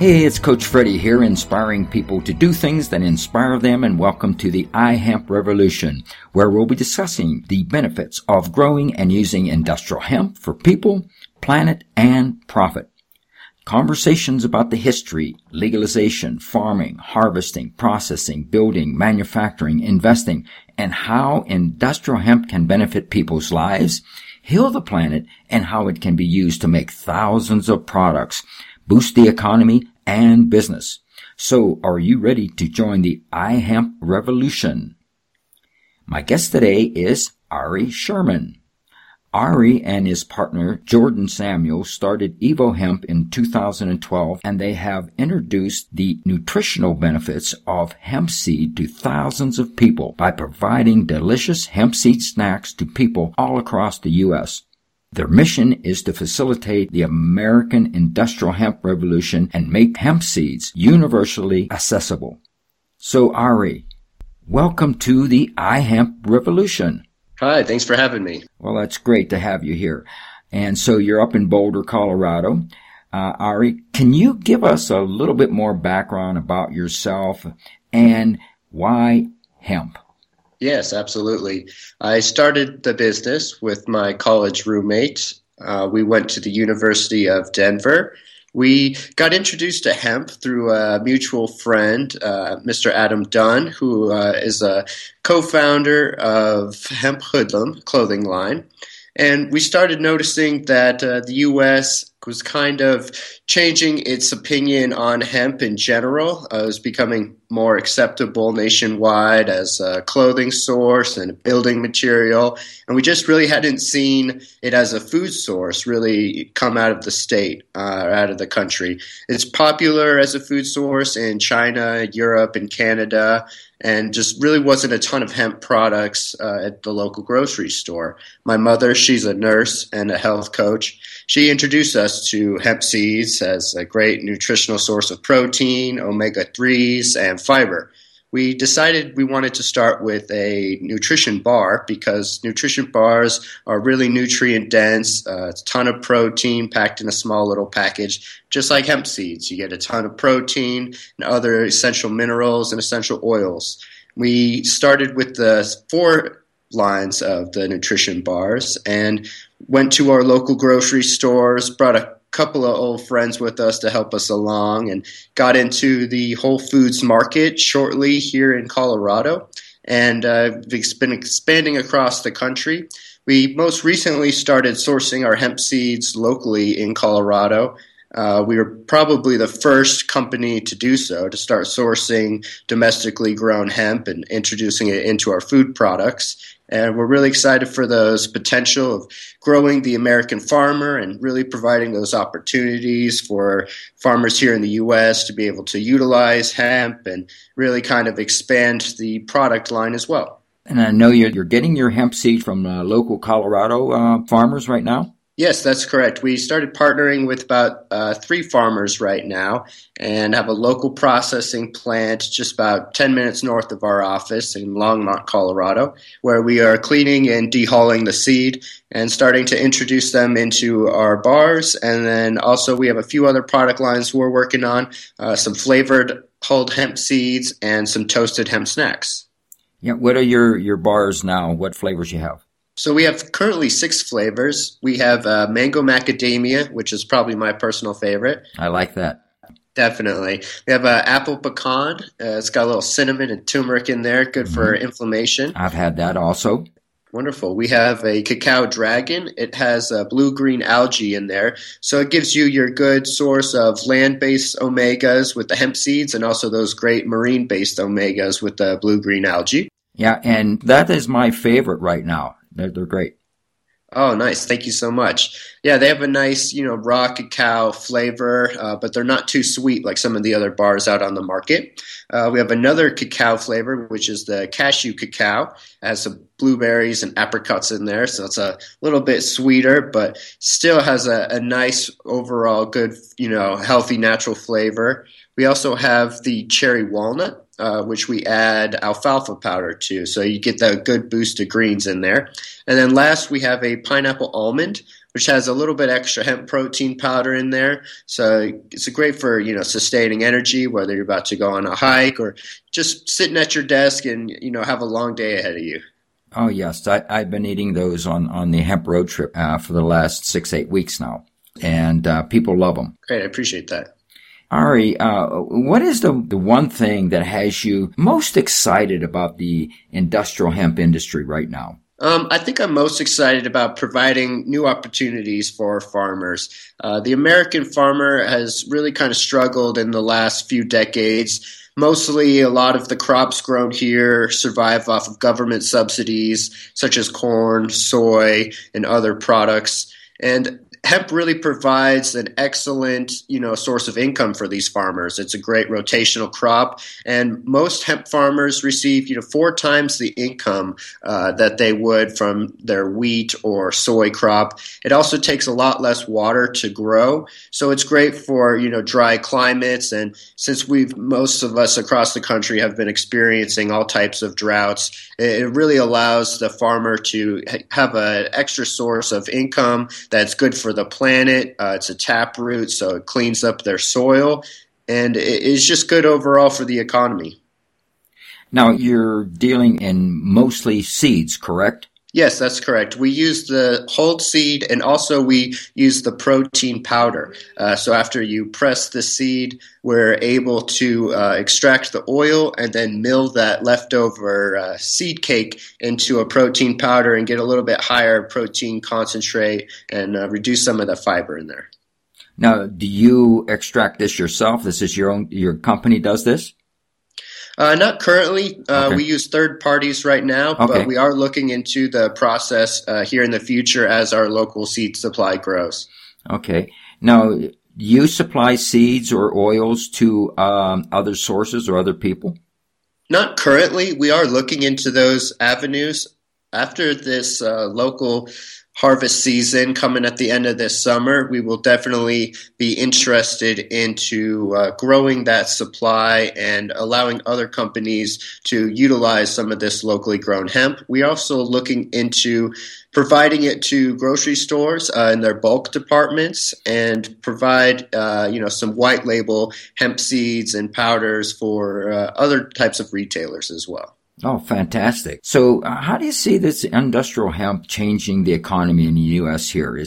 Hey, it's Coach Freddie here, inspiring people to do things that inspire them, and welcome to the iHemp Revolution, where we'll be discussing the benefits of growing and using industrial hemp for people, planet, and profit. Conversations about the history, legalization, farming, harvesting, processing, building, manufacturing, investing, and how industrial hemp can benefit people's lives, heal the planet, and how it can be used to make thousands of products, boost the economy and business. So, are you ready to join the iHemp revolution? My guest today is Ari Sherman. Ari and his partner Jourdan Samel started Evo Hemp in 2012, and they have introduced the nutritional benefits of hemp seed to thousands of people by providing delicious hemp seed snacks to people all across the U.S. Their mission is to facilitate the American industrial hemp revolution and make hemp seeds universally accessible. So, Ari, welcome to the iHemp Revolution. Hi, thanks for having me. Well, that's great to have you here. And so you're up in Boulder, Colorado. Ari, can you give us a little bit more background about yourself and why hemp? Yes, absolutely. I started the business with my college roommate. We went to the University of Denver. We got introduced to hemp through a mutual friend, Mr. Adam Dunn, who is a co-founder of Hemp Hoodlum clothing line. And we started noticing that the U.S. was kind of changing its opinion on hemp in general. It was becoming more acceptable nationwide as a clothing source and a building material. And we just really hadn't seen it as a food source really come out of the state or out of the country. It's popular as a food source in China, Europe, and Canada, and just really wasn't a ton of hemp products at the local grocery store. My mother, she's a nurse and a health coach. She introduced us to hemp seeds as a great nutritional source of protein, omega-3s, and fiber. We decided we wanted to start with a nutrition bar because nutrition bars are really nutrient-dense. It's a ton of protein packed in a small little package, just like hemp seeds. You get a ton of protein and other essential minerals and essential oils. We started with the four lines of the nutrition bars and went to our local grocery stores, brought a couple of old friends with us to help us along, and got into the Whole Foods Market shortly here in Colorado. And it's been expanding across the country. We most recently started sourcing our hemp seeds locally in Colorado. We were probably the first company to do so, to start sourcing domestically grown hemp and introducing it into our food products. And we're really excited for those potential of growing the American farmer and really providing those opportunities for farmers here in the U.S. to be able to utilize hemp and really kind of expand the product line as well. And I know you're getting your hemp seed from local Colorado farmers right now? Yes, that's correct. We started partnering with about three farmers right now and have a local processing plant just about 10 minutes north of our office in Longmont, Colorado, where we are cleaning and dehulling the seed and starting to introduce them into our bars. And then also we have a few other product lines we're working on, some flavored hulled hemp seeds and some toasted hemp snacks. Yeah, what are your bars now? What flavors you have? So we have currently 6 flavors. We have mango macadamia, which is probably my personal favorite. I like that. Definitely. We have apple pecan. It's got a little cinnamon and turmeric in there, good for inflammation. I've had that also. Wonderful. We have a cacao dragon. It has blue-green algae in there. So it gives you your good source of land-based omegas with the hemp seeds and also those great marine-based omegas with the blue-green algae. Yeah, and that is my favorite right now. They're great. Oh, nice. Thank you so much. Yeah, they have a nice, raw cacao flavor, but they're not too sweet like some of the other bars out on the market. We have another cacao flavor, which is the cashew cacao. It has some blueberries and apricots in there, so it's a little bit sweeter, but still has a nice overall good, healthy natural flavor. We also have the cherry walnut. which we add alfalfa powder to. So you get that good boost of greens in there. And then last, we have a pineapple almond, which has a little bit extra hemp protein powder in there. So it's great for, you know, sustaining energy, whether you're about to go on a hike or just sitting at your desk and, you know, have a long day ahead of you. Oh, yes. I've been eating those on the hemp road trip for the last 6-8 weeks now, and people love them. Great. I appreciate that. Ari, what is the one thing that has you most excited about the industrial hemp industry right now? I think I'm most excited about providing new opportunities for farmers. The American farmer has really kind of struggled in the last few decades. Mostly a lot of the crops grown here survive off of government subsidies such as corn, soy, and other products. And hemp really provides an excellent, you know, source of income for these farmers. It's a great rotational crop, and most hemp farmers receive, you know, 4 times the income that they would from their wheat or soy crop. It also takes a lot less water to grow, so it's great for, you know, dry climates. And since most of us across the country have been experiencing all types of droughts, it really allows the farmer to have an extra source of income that's good for the planet. It's a taproot, so it cleans up their soil, and it's just good overall for the economy. Now, you're dealing in mostly seeds, correct? Yes, that's correct. We use the whole seed, and also we use the protein powder. So after you press the seed, we're able to extract the oil and then mill that leftover seed cake into a protein powder and get a little bit higher protein concentrate and reduce some of the fiber in there. Now, do you extract this yourself? This is your company does this? Not currently. Okay. We use third parties right now, okay, but we are looking into the process here in the future as our local seed supply grows. Okay. Now, you supply seeds or oils to other sources or other people? Not currently. We are looking into those avenues. After this local harvest season coming at the end of this summer, we will definitely be interested into growing that supply and allowing other companies to utilize some of this locally grown hemp. We're also looking into providing it to grocery stores in their bulk departments, and provide some white label hemp seeds and powders for other types of retailers as well. Oh, fantastic. So how do you see this industrial hemp changing the economy in the U.S. here?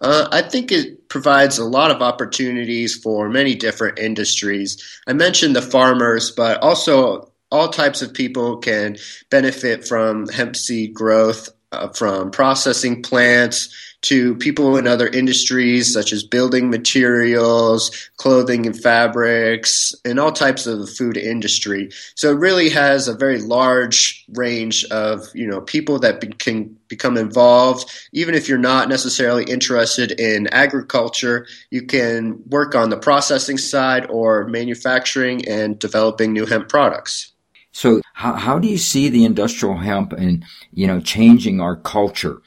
I think it provides a lot of opportunities for many different industries. I mentioned the farmers, but also all types of people can benefit from hemp seed growth, from processing plants to people in other industries such as building materials, clothing and fabrics, and all types of the food industry. So it really has a very large range of, you know, people that can become involved. Even if you're not necessarily interested in agriculture, you can work on the processing side or manufacturing and developing new hemp products. So how do you see the industrial hemp and, you know, changing our culture?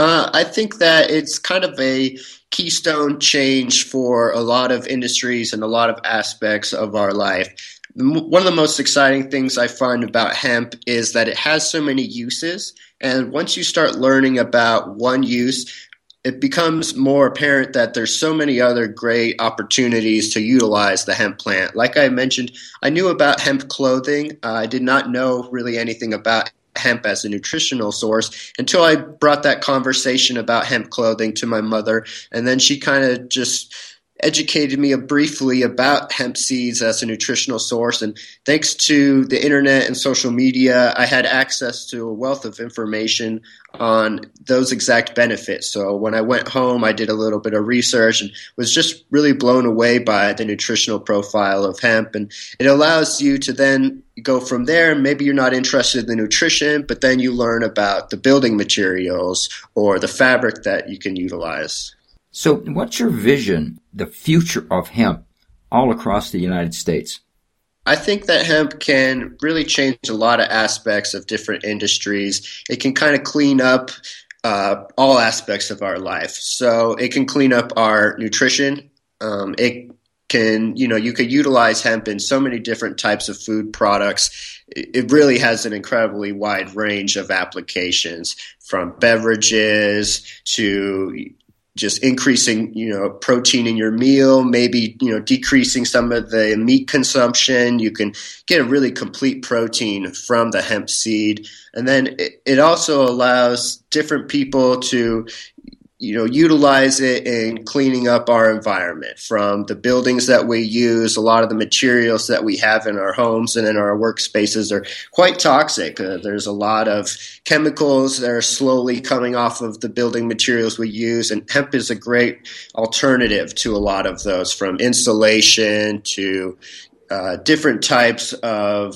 I think that it's kind of a keystone change for a lot of industries and a lot of aspects of our life. One of the most exciting things I find about hemp is that it has so many uses, and once you start learning about one use, it becomes more apparent that there's so many other great opportunities to utilize the hemp plant. Like I mentioned, I knew about hemp clothing. I did not know really anything about hemp as a nutritional source until I brought that conversation about hemp clothing to my mother, and then she kind of just educated me briefly about hemp seeds as a nutritional source. And thanks to the internet and social media, I had access to a wealth of information on those exact benefits. So when I went home, I did a little bit of research and was just really blown away by the nutritional profile of hemp. And it allows you to then go from there. Maybe you're not interested in the nutrition, but then you learn about the building materials or the fabric that you can utilize. So what's your vision, the future of hemp all across the United States? I think that hemp can really change a lot of aspects of different industries. It can kind of clean up all aspects of our life. So it can clean up our nutrition. It can, you know, you could utilize hemp in so many different types of food products. It really has an incredibly wide range of applications, from beverages to just increasing, you know, protein in your meal, maybe, you know, decreasing some of the meat consumption. You can get a really complete protein from the hemp seed. And then it also allows different people to, you know, utilize it in cleaning up our environment, from the buildings that we use. A lot of the materials that we have in our homes and in our workspaces are quite toxic. There's a lot of chemicals that are slowly coming off of the building materials we use, and hemp is a great alternative to a lot of those, from insulation to different types of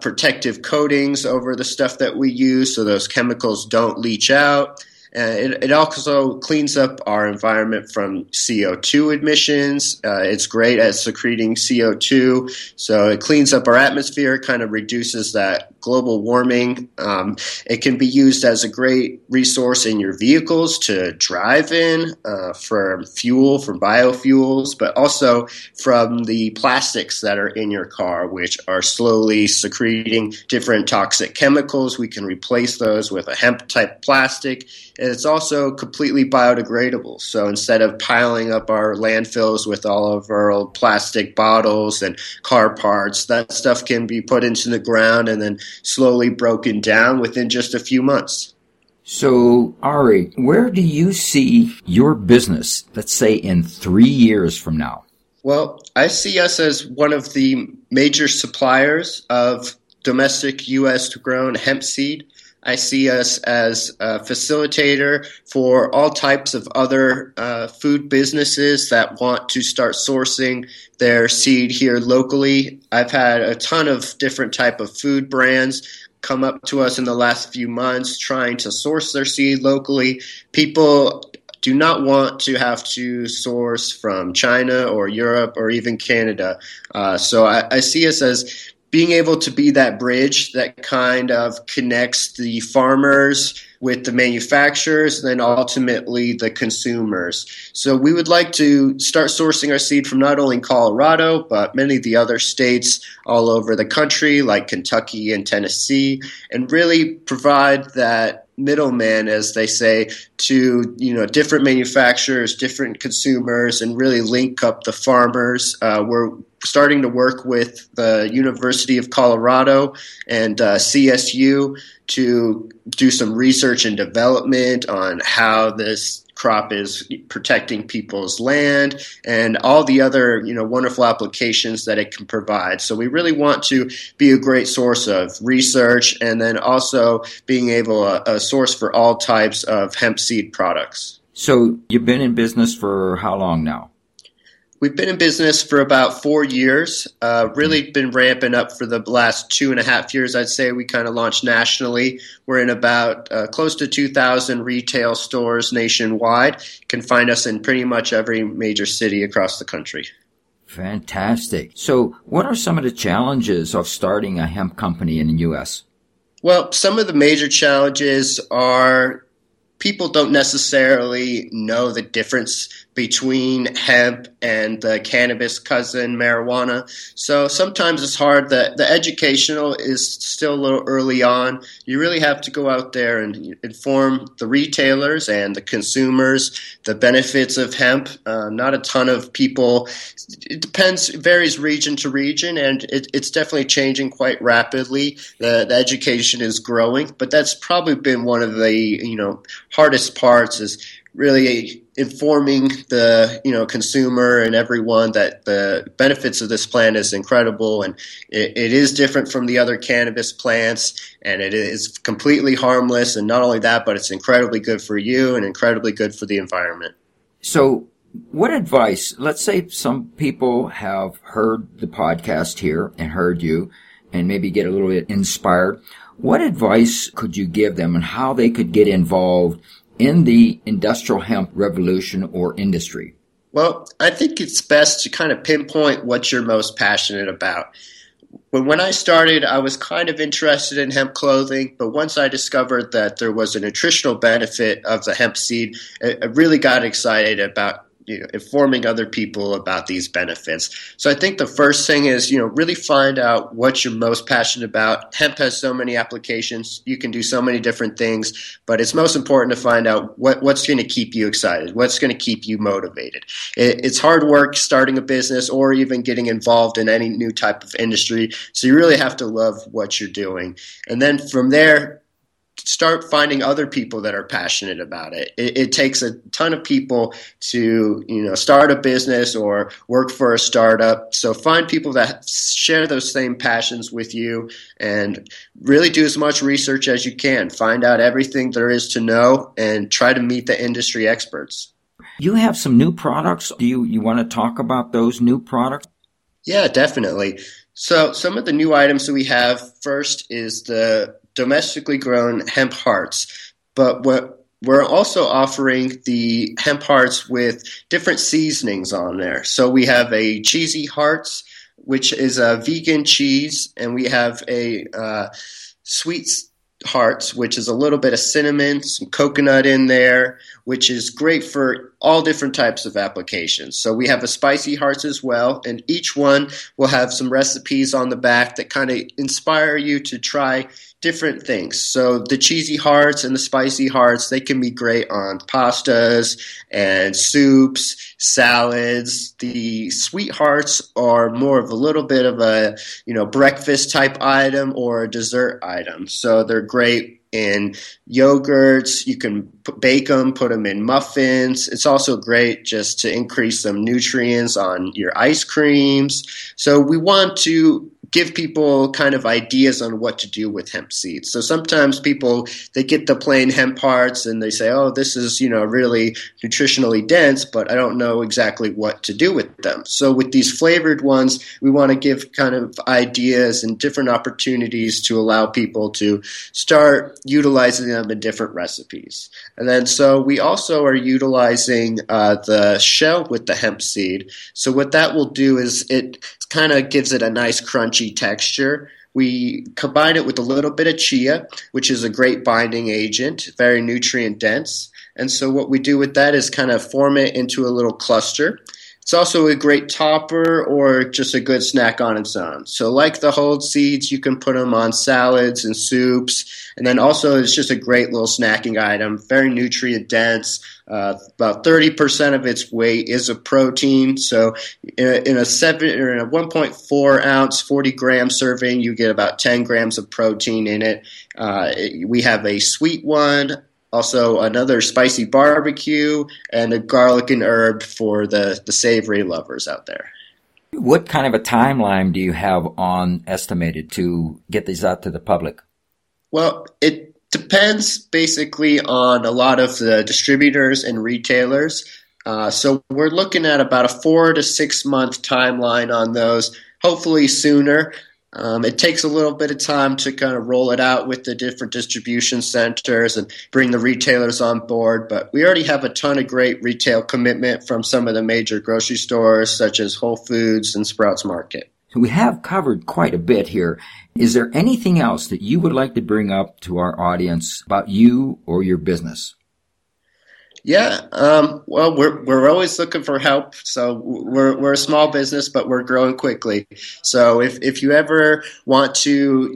protective coatings over the stuff that we use, so those chemicals don't leach out. It also cleans up our environment from CO2 emissions. It's great at secreting CO2, so it cleans up our atmosphere, kind of reduces that global warming. It can be used as a great resource in your vehicles to drive in for fuel, for biofuels, but also from the plastics that are in your car, which are slowly secreting different toxic chemicals. We can replace those with a hemp-type plastic. And it's also completely biodegradable. So instead of piling up our landfills with all of our old plastic bottles and car parts, that stuff can be put into the ground and then slowly broken down within just a few months. So, Ari, where do you see your business, let's say, in 3 years from now? Well, I see us as one of the major suppliers of domestic U.S.-grown hemp seed. I see us as a facilitator for all types of other food businesses that want to start sourcing their seed here locally. I've had a ton of different type of food brands come up to us in the last few months trying to source their seed locally. People do not want to have to source from China or Europe or even Canada. So I see us as being able to be that bridge that kind of connects the farmers with the manufacturers and then ultimately the consumers. So we would like to start sourcing our seed from not only Colorado, but many of the other states all over the country, like Kentucky and Tennessee, and really provide that middleman, as they say, to, you know, different manufacturers, different consumers, and really link up the farmers. We're starting to work with the University of Colorado and CSU to do some research and development on how this crop is protecting people's land and all the other, you know, wonderful applications that it can provide. So we really want to be a great source of research, and then also being able a source for all types of hemp seed products. So you've been in business for how long now? We've been in business for about 4 years, really been ramping up for the last 2.5 years. I'd say we kind of launched nationally. We're in about close to 2,000 retail stores nationwide. You can find us in pretty much every major city across the country. Fantastic. So what are some of the challenges of starting a hemp company in the U.S.? Well, some of the major challenges are people don't necessarily know the difference between hemp and the cannabis cousin, marijuana. So sometimes it's hard. The educational is still a little early on. You really have to go out there and inform the retailers and the consumers the benefits of hemp. Not a ton of people. It depends, varies region to region, and it's definitely changing quite rapidly. The education is growing, but that's probably been one of the, you know, hardest parts, is really informing the, you know, consumer and everyone that the benefits of this plant is incredible, and it is different from the other cannabis plants, and it is completely harmless. And not only that, but it's incredibly good for you and incredibly good for the environment. So what advice, let's say some people have heard the podcast here and heard you and maybe get a little bit inspired. What advice could you give them on how they could get involved in the industrial hemp revolution or industry? Well, I think it's best to kind of pinpoint what you're most passionate about. When I started, I was kind of interested in hemp clothing, but once I discovered that there was a nutritional benefit of the hemp seed, I really got excited about informing other people about these benefits. So I think the first thing is, really find out what you're most passionate about. Hemp has so many applications. You can do so many different things, but it's most important to find out what's going to keep you excited, what's going to keep you motivated. It's hard work starting a business or even getting involved in any new type of industry. So you really have to love what you're doing. And then from there, start finding other people that are passionate about it. It takes a ton of people to, start a business or work for a startup. So find people that share those same passions with you and really do as much research as you can. Find out everything there is to know and try to meet the industry experts. You have some new products. Do you want to talk about those new products? Yeah, definitely. So some of the new items that we have first is the domestically grown hemp hearts, but we're also offering the hemp hearts with different seasonings on there. So we have a cheesy hearts, which is a vegan cheese, and we have a sweet hearts, which is a little bit of cinnamon, some coconut in there, which is great for all different types of applications. So we have a spicy hearts as well, and each one will have some recipes on the back that kind of inspire you to try different things. So the cheesy hearts and the spicy hearts, they can be great on pastas and soups, salads. The sweet hearts are more of a little bit of a, breakfast type item or a dessert item. So they're great in yogurts. You can bake them, put them in muffins. It's also great just to increase some nutrients on your ice creams. So we want to give people kind of ideas on what to do with hemp seeds. So sometimes people, they get the plain hemp hearts and they say, oh, this is, really nutritionally dense, but I don't know exactly what to do with them. So with these flavored ones, we want to give kind of ideas and different opportunities to allow people to start utilizing them in different recipes. And then so we also are utilizing the shell with the hemp seed. So what that will do is it kind of gives it a nice crunchy texture. We combine it with a little bit of chia, which is a great binding agent, very nutrient dense. And so what we do with that is kind of form it into a little cluster. It's also a great topper or just a good snack on its own. So like the whole seeds, you can put them on salads and soups. And then also it's just a great little snacking item, very nutrient dense. About 30% of its weight is a protein. So in a 1.4-ounce, 40-gram serving, you get about 10 grams of protein in it. We have a sweet one, also another spicy barbecue, and a garlic and herb for the savory lovers out there. What kind of a timeline do you have on estimated to get these out to the public? Well, it depends basically on a lot of the distributors and retailers. So we're looking at about a 4 to 6 month timeline on those, hopefully sooner. It takes a little bit of time to kind of roll it out with the different distribution centers and bring the retailers on board, but we already have a ton of great retail commitment from some of the major grocery stores such as Whole Foods and Sprouts Market. We have covered quite a bit here. Is there anything else that you would like to bring up to our audience about you or your business? Yeah, well, we're always looking for help. So we're a small business, but we're growing quickly. So if you ever want to,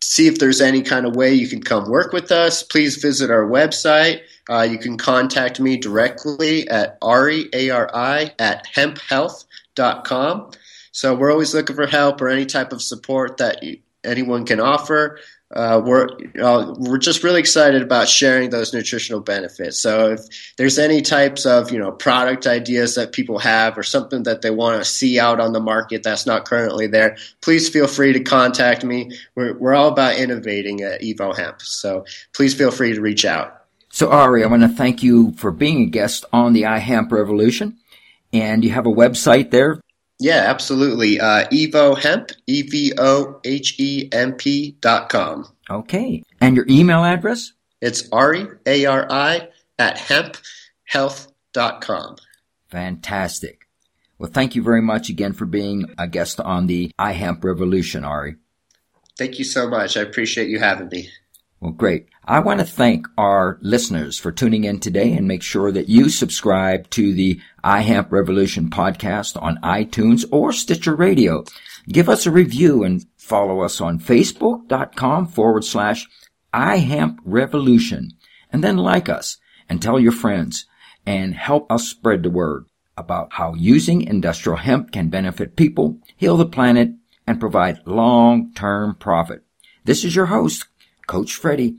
see if there's any kind of way you can come work with us, please visit our website. You can contact me directly at Ari, A-R-I, at HempHealth.com. So we're always looking for help or any type of support that anyone can offer. We're just really excited about sharing those nutritional benefits. So if there's any types of, product ideas that people have or something that they want to see out on the market that's not currently there, please feel free to contact me. We're all about innovating at Evo Hemp. So please feel free to reach out. So Ari, I want to thank you for being a guest on the iHemp Revolution. And you have a website there? Yeah, absolutely. Evo Hemp, EvoHemp.com. Okay. And your email address? It's Ari, A-R-I, at HempHealth.com. Fantastic. Well, thank you very much again for being a guest on the iHemp Revolution, Ari. Thank you so much. I appreciate you having me. Well, great. I want to thank our listeners for tuning in today and make sure that you subscribe to the iHemp Revolution podcast on iTunes or Stitcher Radio. Give us a review and follow us on Facebook.com/iHempRevolution. And then like us and tell your friends and help us spread the word about how using industrial hemp can benefit people, heal the planet, and provide long-term profit. This is your host, Coach Freddie,